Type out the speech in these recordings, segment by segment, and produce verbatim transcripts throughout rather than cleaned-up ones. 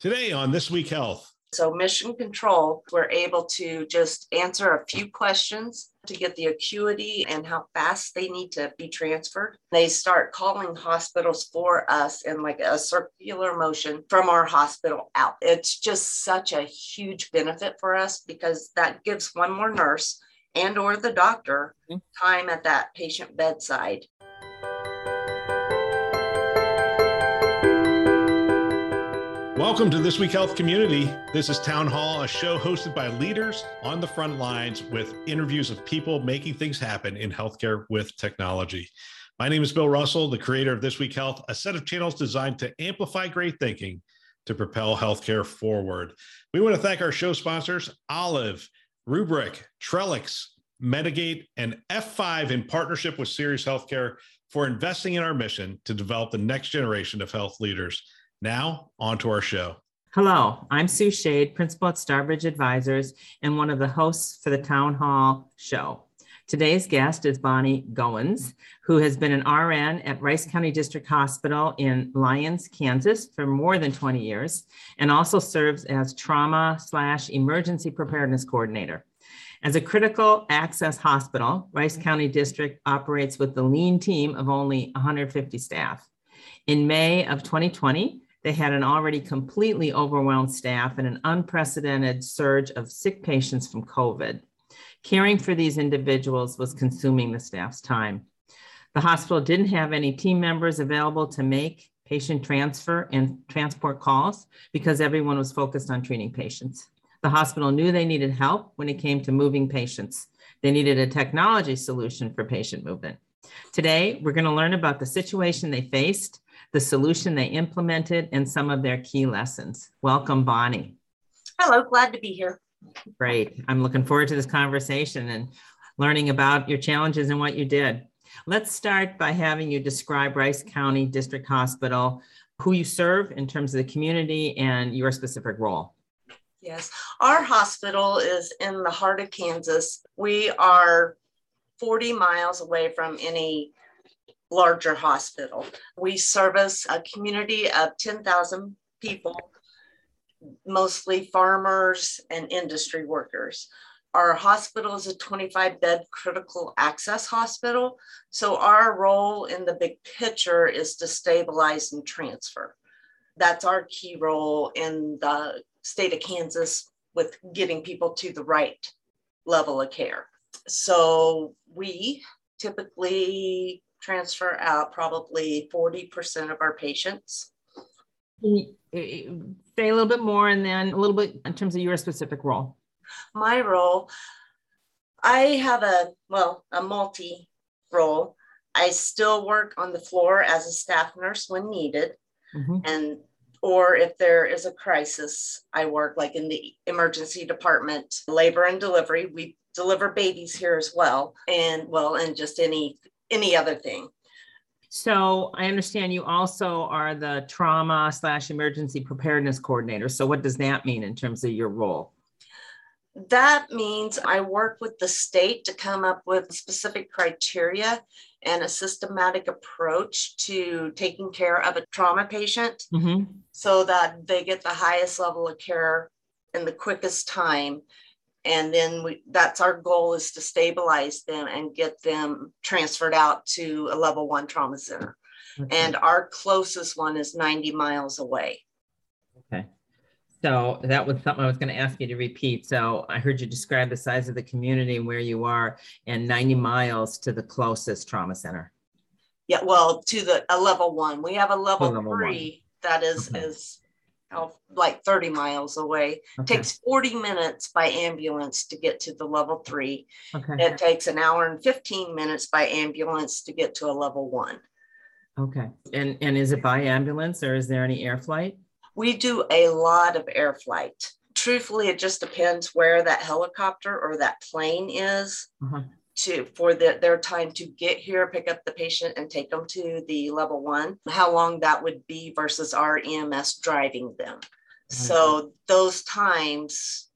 Today on This Week Health. So Mission Control, we're able to just answer a few questions to get the acuity and how fast they need to be transferred. They start calling hospitals for us in like a circular motion from our hospital out. It's just such a huge benefit for us because that gives one more nurse and or the doctor time at that patient bedside. Welcome to This Week Health Community. This is Town Hall, a show hosted by leaders on the front lines with interviews of people making things happen in healthcare with technology. My name is Bill Russell, the creator of This Week Health, a set of channels designed to amplify great thinking to propel healthcare forward. We want to thank our show sponsors, Olive, Rubrik, Trellix, Medigate, and F five in partnership with Sirius Healthcare for investing in our mission to develop the next generation of health leaders. Now, on to our show. Hello, I'm Sue Schade, Principal at StarBridge Advisors and one of the hosts for the Town Hall show. Today's guest is Bonnie Goans, who has been an R N at Rice County District Hospital in Lyons, Kansas for more than twenty years, and also serves as trauma slash emergency preparedness coordinator. As a critical access hospital, Rice County District operates with the lean team of only one hundred fifty staff. In May of twenty twenty, they had an already completely overwhelmed staff and an unprecedented surge of sick patients from COVID. Caring for these individuals was consuming the staff's time. The hospital didn't have any team members available to make patient transfer and transport calls because everyone was focused on treating patients. The hospital knew they needed help when it came to moving patients. They needed a technology solution for patient movement. Today, we're going to learn about the situation they faced, the solution they implemented, and some of their key lessons. Welcome, Bonnie. Hello, glad to be here. Great. I'm looking forward to this conversation and learning about your challenges and what you did. Let's start by having you describe Rice County District Hospital, who you serve in terms of the community and your specific role. Yes, our hospital is in the heart of Kansas. We are forty miles away from any larger hospital. We service a community of ten thousand people, mostly farmers and industry workers. Our hospital is a twenty-five bed critical access hospital. So our role in the big picture is to stabilize and transfer. That's our key role in the state of Kansas with getting people to the right level of care. So we typically transfer out probably forty percent of our patients. Say a little bit more and then a little bit in terms of your specific role. My role, I have a, well, a multi role. I still work on the floor as a staff nurse when needed. Mm-hmm. And or if there is a crisis, I work like in the emergency department, labor and delivery. We deliver babies here as well, and well, and just any any other thing. So I understand you also are the trauma slash emergency preparedness coordinator. So what does that mean in terms of your role? That means I work with the state to come up with specific criteria and a systematic approach to taking care of a trauma patient, mm-hmm. so that they get the highest level of care in the quickest time. And then we, that's our goal, is to stabilize them and get them transferred out to a level one trauma center. Okay. And our closest one is ninety miles away. Okay. So that was something I was going to ask you to repeat. So I heard you describe the size of the community and where you are, and ninety miles to the closest trauma center. Yeah, well, to the a level one. We have a level, oh, level three one. that is okay. is. like thirty miles away. Okay. Takes forty minutes by ambulance to get to the level three. Okay. It takes an hour and fifteen minutes by ambulance to get to a level one. Okay. And and is it by ambulance or is there any air flight? We do a lot of air flight. Truthfully, it just depends where that helicopter or that plane is, uh-huh. to for the, their time to get here, pick up the patient and take them to the level one, how long that would be versus our E M S driving them. Mm-hmm. So those times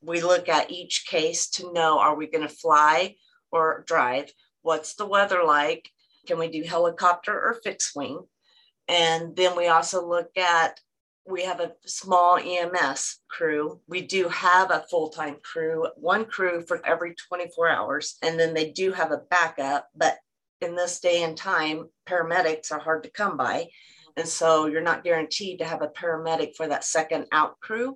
we look at each case to know, are we going to fly or drive? What's the weather like? Can we do helicopter or fixed wing? And then we also look at we have a small E M S crew. We do have a full-time crew, one crew for every twenty-four hours. And then they do have a backup, but in this day and time, paramedics are hard to come by. And so you're not guaranteed to have a paramedic for that second out crew.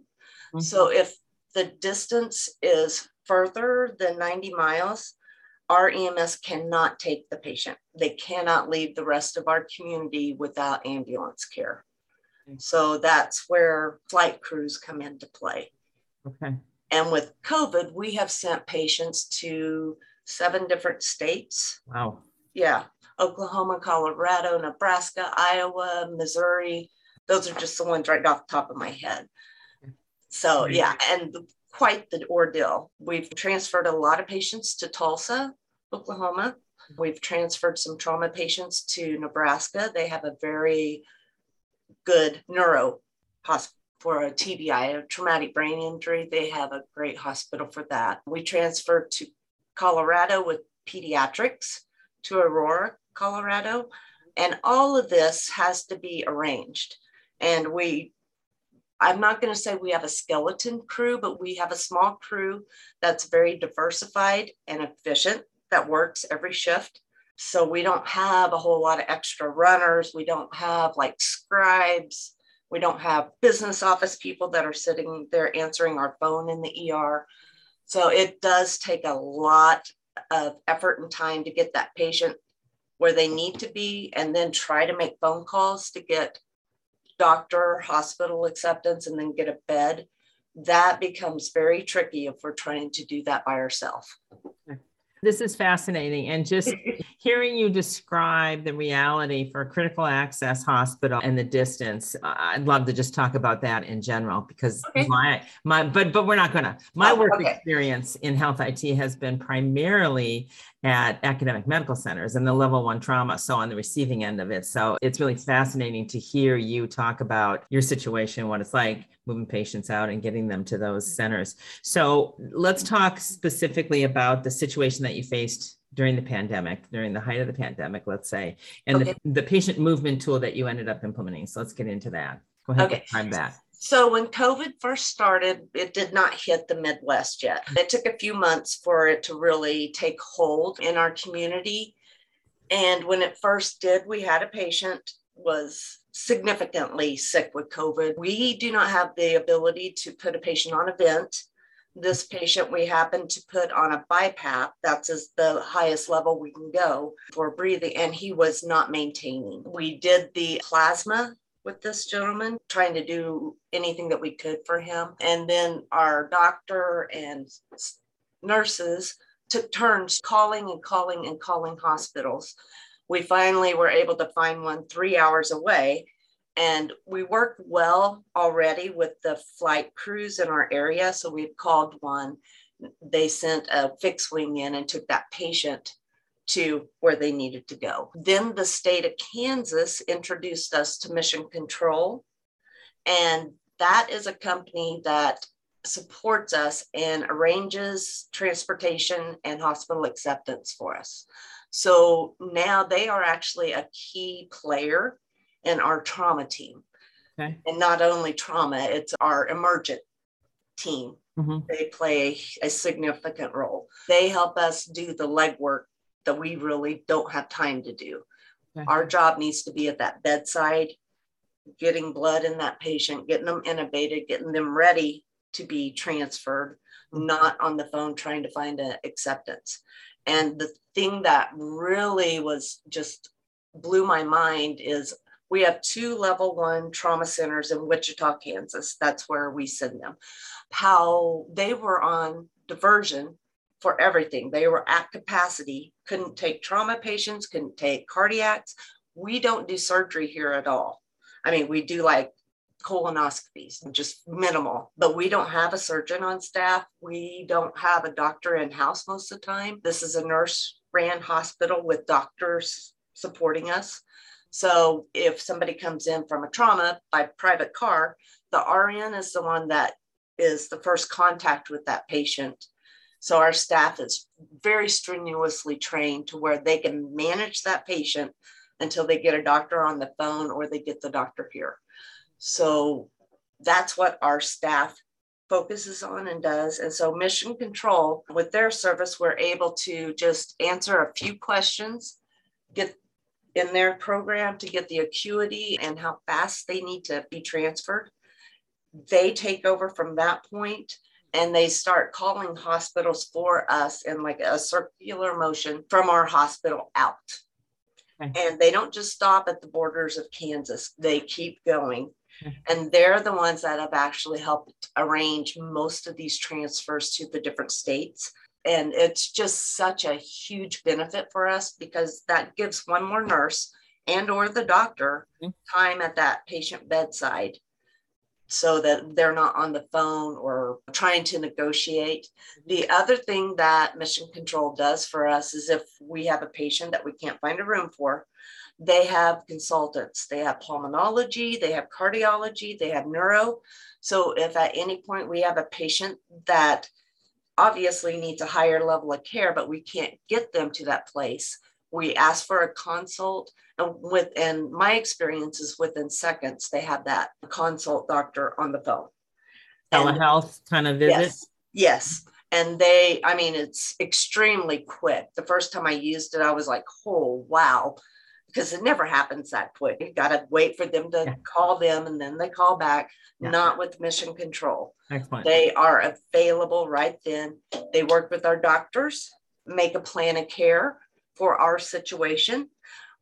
Mm-hmm. So if the distance is further than ninety miles, our E M S cannot take the patient. They cannot leave the rest of our community without ambulance care. Okay. So that's where flight crews come into play. Okay. And with COVID, we have sent patients to seven different states. Wow. Yeah. Oklahoma, Colorado, Nebraska, Iowa, Missouri. Those are just the ones right off the top of my head. So yeah, and the, quite the ordeal. We've transferred a lot of patients to Tulsa, Oklahoma. We've transferred some trauma patients to Nebraska. They have a very good neuro hospital for a T B I, a traumatic brain injury. They have a great hospital for that. We transferred to Colorado with pediatrics, to Aurora, Colorado. And all of this has to be arranged. And we, I'm not going to say we have a skeleton crew, but we have a small crew that's very diversified and efficient that works every shift. So we don't have a whole lot of extra runners. We don't have like scribes. We don't have business office people that are sitting there answering our phone in the E R. So it does take a lot of effort and time to get that patient where they need to be, and then try to make phone calls to get doctor, hospital acceptance, and then get a bed. That becomes very tricky if we're trying to do that by ourselves. This is fascinating. And just hearing you describe the reality for a critical access hospital and the distance, I'd love to just talk about that in general, because okay. my, my, but, but we're not going to, my work okay. experience in health I T has been primarily at academic medical centers and the level one trauma. So on the receiving end of it. So it's really fascinating to hear you talk about your situation, what it's like moving patients out and getting them to those centers. So let's talk specifically about the situation that you faced during the pandemic, during the height of the pandemic, let's say, and okay. the, the patient movement tool that you ended up implementing. So let's get into that. Go ahead. Okay. I'm back. So when COVID first started, it did not hit the Midwest yet. It took a few months for it to really take hold in our community. And when it first did, we had a patient was significantly sick with COVID. We do not have the ability to put a patient on a vent. This patient we happened to put on a BiPAP. That's the highest level we can go for breathing. And he was not maintaining. We did the plasma with this gentleman, trying to do anything that we could for him. And then our doctor and nurses took turns calling and calling and calling hospitals. We finally were able to find one three hours away. And we worked well already with the flight crews in our area. So we had called one. They sent a fixed wing in and took that patient to where they needed to go. Then the state of Kansas introduced us to Mission Control. And that is a company that supports us and arranges transportation and hospital acceptance for us. So now they are actually a key player in our trauma team. Okay. And not only trauma, it's our emergent team. Mm-hmm. They play a significant role. They help us do the legwork that we really don't have time to do. Okay. Our job needs to be at that bedside, getting blood in that patient, getting them intubated, getting them ready to be transferred, not on the phone trying to find an acceptance. And the thing that really was just blew my mind is we have two level one trauma centers in Wichita, Kansas. That's where we send them. How they were on diversion for everything. They were at capacity, couldn't take trauma patients, couldn't take cardiacs. We don't do surgery here at all. I mean, we do like colonoscopies, just minimal, but we don't have a surgeon on staff. We don't have a doctor in-house most of the time. This is a nurse-ran hospital with doctors supporting us. So if somebody comes in from a trauma by private car, the R N is the one that is the first contact with that patient. So our staff is very strenuously trained to where they can manage that patient until they get a doctor on the phone or they get the doctor here. So that's what our staff focuses on and does. And so Mission Control, with their service, we're able to just answer a few questions, get in their program to get the acuity and how fast they need to be transferred. They take over from that point and they start calling hospitals for us in like a circular motion from our hospital out. Okay. And they don't just stop at the borders of Kansas. They keep going. Okay. And they're the ones that have actually helped arrange most of these transfers to the different states. And it's just such a huge benefit for us because that gives one more nurse and or the doctor time at that patient bedside so that they're not on the phone or trying to negotiate. The other thing that Mission Control does for us is if we have a patient that we can't find a room for, they have consultants. They have pulmonology, they have cardiology, they have neuro. So if at any point we have a patient that obviously needs a higher level of care, but we can't get them to that place, we ask for a consult, and within my experience is within seconds, they have that consult doctor on the phone. Telehealth kind of visit? Yes, yes. And they, I mean, it's extremely quick. The first time I used it, I was like, oh, wow, because it never happens that quick. You got to wait for them to yeah. call them and then they call back, yeah. not with Mission Control. Excellent. They are available right then. They work with our doctors, make a plan of care for our situation.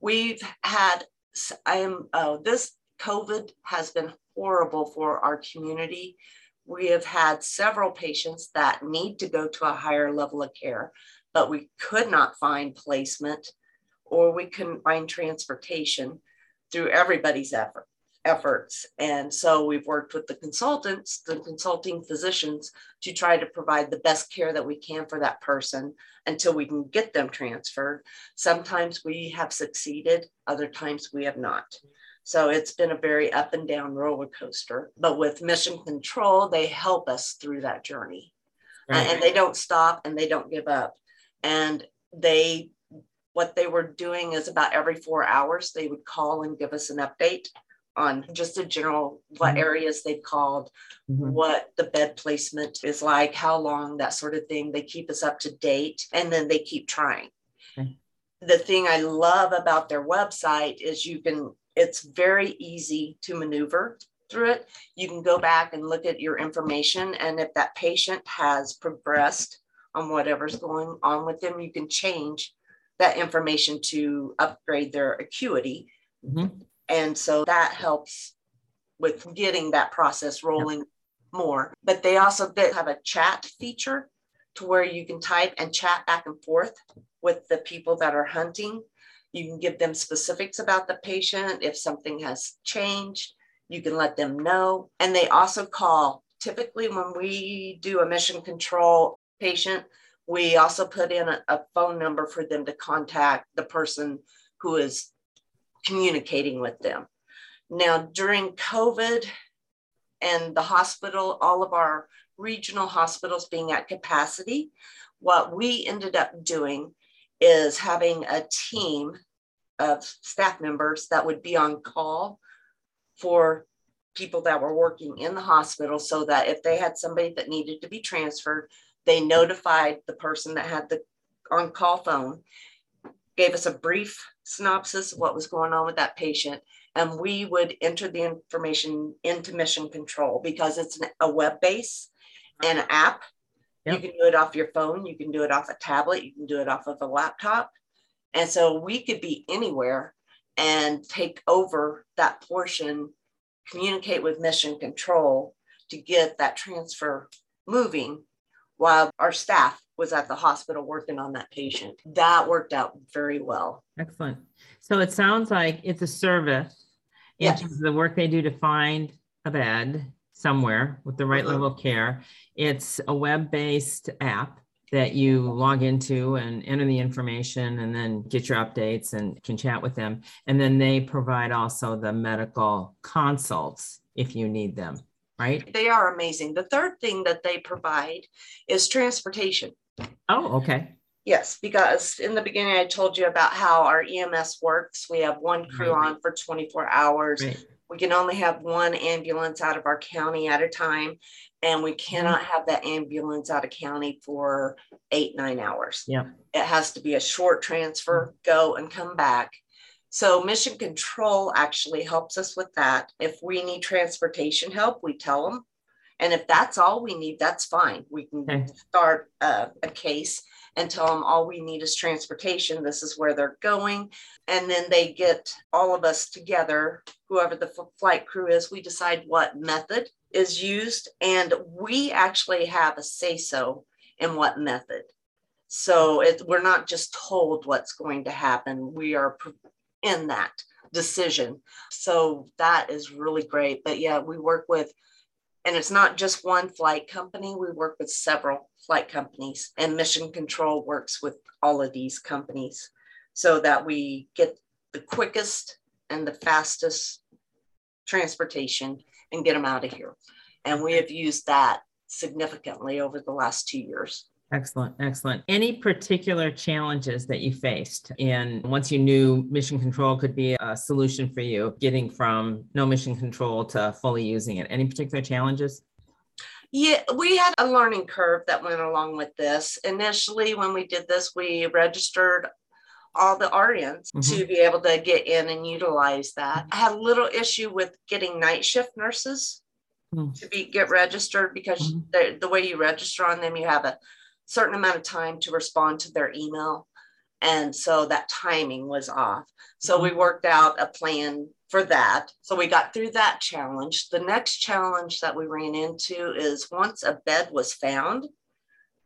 We've had, I am, uh, this COVID has been horrible for our community. We have had several patients that need to go to a higher level of care, but we could not find placement, or we couldn't find transportation through everybody's effort, efforts. And so we've worked with the consultants, the consulting physicians, to try to provide the best care that we can for that person until we can get them transferred. Sometimes we have succeeded, other times we have not. So it's been a very up and down roller coaster. But with Mission Control, they help us through that journey. Right. And they don't stop and they don't give up. And they What they were doing is about every four hours, they would call and give us an update on just a general, what mm-hmm. areas they've called, mm-hmm. what the bed placement is like, how long, that sort of thing. They keep us up to date and then they keep trying. Okay. The thing I love about their website is you can, it's very easy to maneuver through it. You can go back and look at your information. And if that patient has progressed on whatever's going on with them, you can change that information to upgrade their acuity. Mm-hmm. And so that helps with getting that process rolling yeah. more. But they also have a chat feature to where you can type and chat back and forth with the people that are hunting. You can give them specifics about the patient. If something has changed, you can let them know. And they also call. Typically when we do a Mission Control patient, we also put in a, a phone number for them to contact the person who is communicating with them. Now, during COVID and the hospital, all of our regional hospitals being at capacity, what we ended up doing is having a team of staff members that would be on call for people that were working in the hospital so that if they had somebody that needed to be transferred, they notified the person that had the on-call phone, gave us a brief synopsis of what was going on with that patient, and we would enter the information into Mission Control because it's a web base and an app. Yep. You can do it off your phone. You can do it off a tablet. You can do it off of a laptop. And so we could be anywhere and take over that portion, communicate with Mission Control to get that transfer moving while our staff was at the hospital working on that patient. That worked out very well. Excellent. So it sounds like it's a service. Yes. It's the work they do to find a bed somewhere with the right mm-hmm. level of care. It's a web-based app that you log into and enter the information and then get your updates and can chat with them. And then they provide also the medical consults if you need them. Right. They are amazing. The third thing that they provide is transportation. Oh, okay. Yes, because in the beginning, I told you about how our E M S works. We have one crew right. on for twenty-four hours. Right. We can only have one ambulance out of our county at a time, and we cannot have that ambulance out of county for eight, nine hours. Yeah. It has to be a short transfer, go and come back. So Mission Control actually helps us with that. If we need transportation help, we tell them. And if that's all we need, that's fine. We can okay. start uh, a case and tell them all we need is transportation. This is where they're going. And then they get all of us together, whoever the f- flight crew is, we decide what method is used. And we actually have a say-so in what method. So it, we're not just told what's going to happen. We are pre- in that decision. So that is really great. But yeah, we work with, and it's not just one flight company, we work with several flight companies, and Mission Control works with all of these companies so that we get the quickest and the fastest transportation and get them out of here. And we have used that significantly over the last two years. Excellent. Excellent. Any particular challenges that you faced in once you knew Mission Control could be a solution for you, getting from no Mission Control to fully using it? Any particular challenges? Yeah, we had a learning curve that went along with this. Initially, when we did this, we registered all the R Ns mm-hmm. to be able to get in and utilize that. I had a little issue with getting night shift nurses mm-hmm. to be get registered because mm-hmm. the, the way you register on them, you have a certain amount of time to respond to their email. And so that timing was off. So mm-hmm. we worked out a plan for that. So we got through that challenge. The next challenge that we ran into is once a bed was found,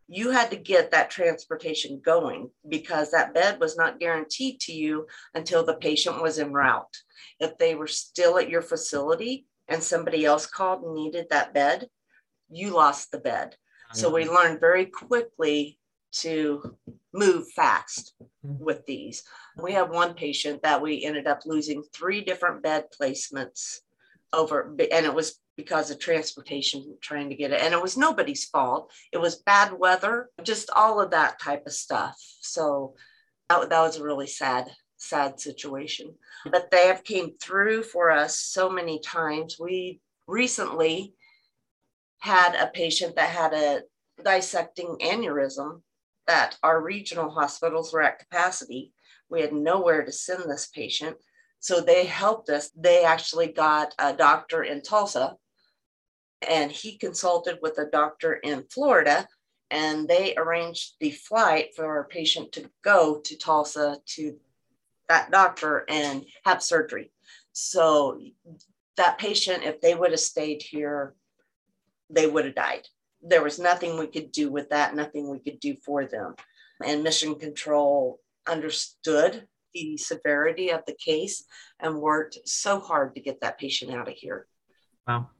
you had to get that transportation going because that bed was not guaranteed to you until the patient was en route. If they were still at your facility and somebody else called and needed that bed, you lost the bed. So we learned very quickly to move fast with these. We have one patient that we ended up losing three different bed placements over, and it was because of transportation trying to get it. And it was nobody's fault. It was bad weather, just all of that type of stuff. So that, that was a really sad, sad situation. But they have came through for us so many times. We recently had a patient that had a dissecting aneurysm that our regional hospitals were at capacity. We had nowhere to send this patient. So they helped us. They actually got a doctor in Tulsa, and he consulted with a doctor in Florida, and they arranged the flight for our patient to go to Tulsa to that doctor and have surgery. So that patient, if they would have stayed here, they would have died. There was nothing we could do with that, nothing we could do for them. And Mission Control understood the severity of the case and worked so hard to get that patient out of here. Wow.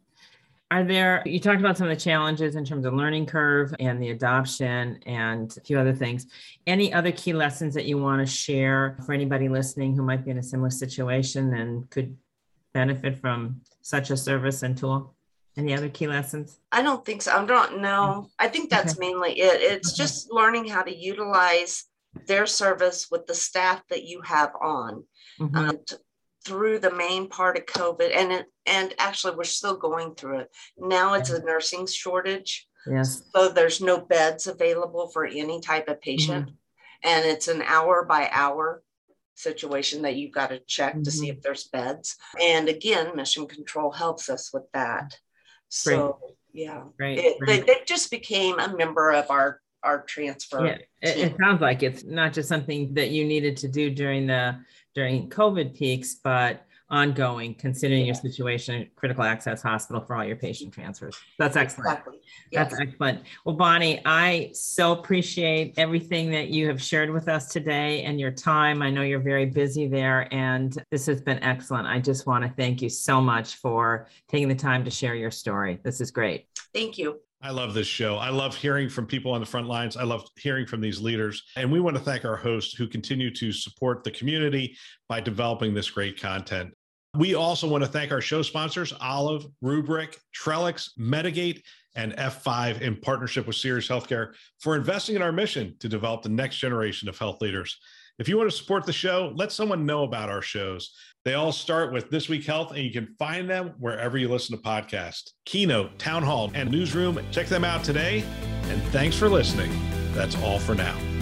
Are there, you talked about some of the challenges in terms of learning curve and the adoption and a few other things. Any other key lessons that you want to share for anybody listening who might be in a similar situation and could benefit from such a service and tool? Any other key lessons? I don't think so. I don't know. I think that's okay. mainly it. It's okay. just learning how to utilize their service with the staff that you have on mm-hmm. um, t- through the main part of COVID. And it, and actually, we're still going through it. Now it's a nursing shortage. Yes. So there's no beds available for any type of patient. Mm-hmm. And it's an hour by hour situation that you've got to check mm-hmm. to see if there's beds. And again, Mission Control helps us with that. So, great. yeah, great, it, great. They, they just became a member of our, our transfer. Yeah, it, it sounds like it's not just something that you needed to do during the during COVID peaks, but ongoing, considering yeah. your situation at Critical Access Hospital for all your patient transfers. That's excellent. Exactly. Yes. That's excellent. Well, Bonnie, I so appreciate everything that you have shared with us today and your time. I know you're very busy there, and this has been excellent. I just want to thank you so much for taking the time to share your story. This is great. Thank you. I love this show. I love hearing from people on the front lines. I love hearing from these leaders. And we want to thank our hosts who continue to support the community by developing this great content. We also want to thank our show sponsors, Olive, Rubrik, Trellix, Medigate, and F five in partnership with Sirius Healthcare for investing in our mission to develop the next generation of health leaders. If you want to support the show, let someone know about our shows. They all start with This Week Health, and you can find them wherever you listen to podcasts. Keynote, Town Hall, and Newsroom. Check them out today, and thanks for listening. That's all for now.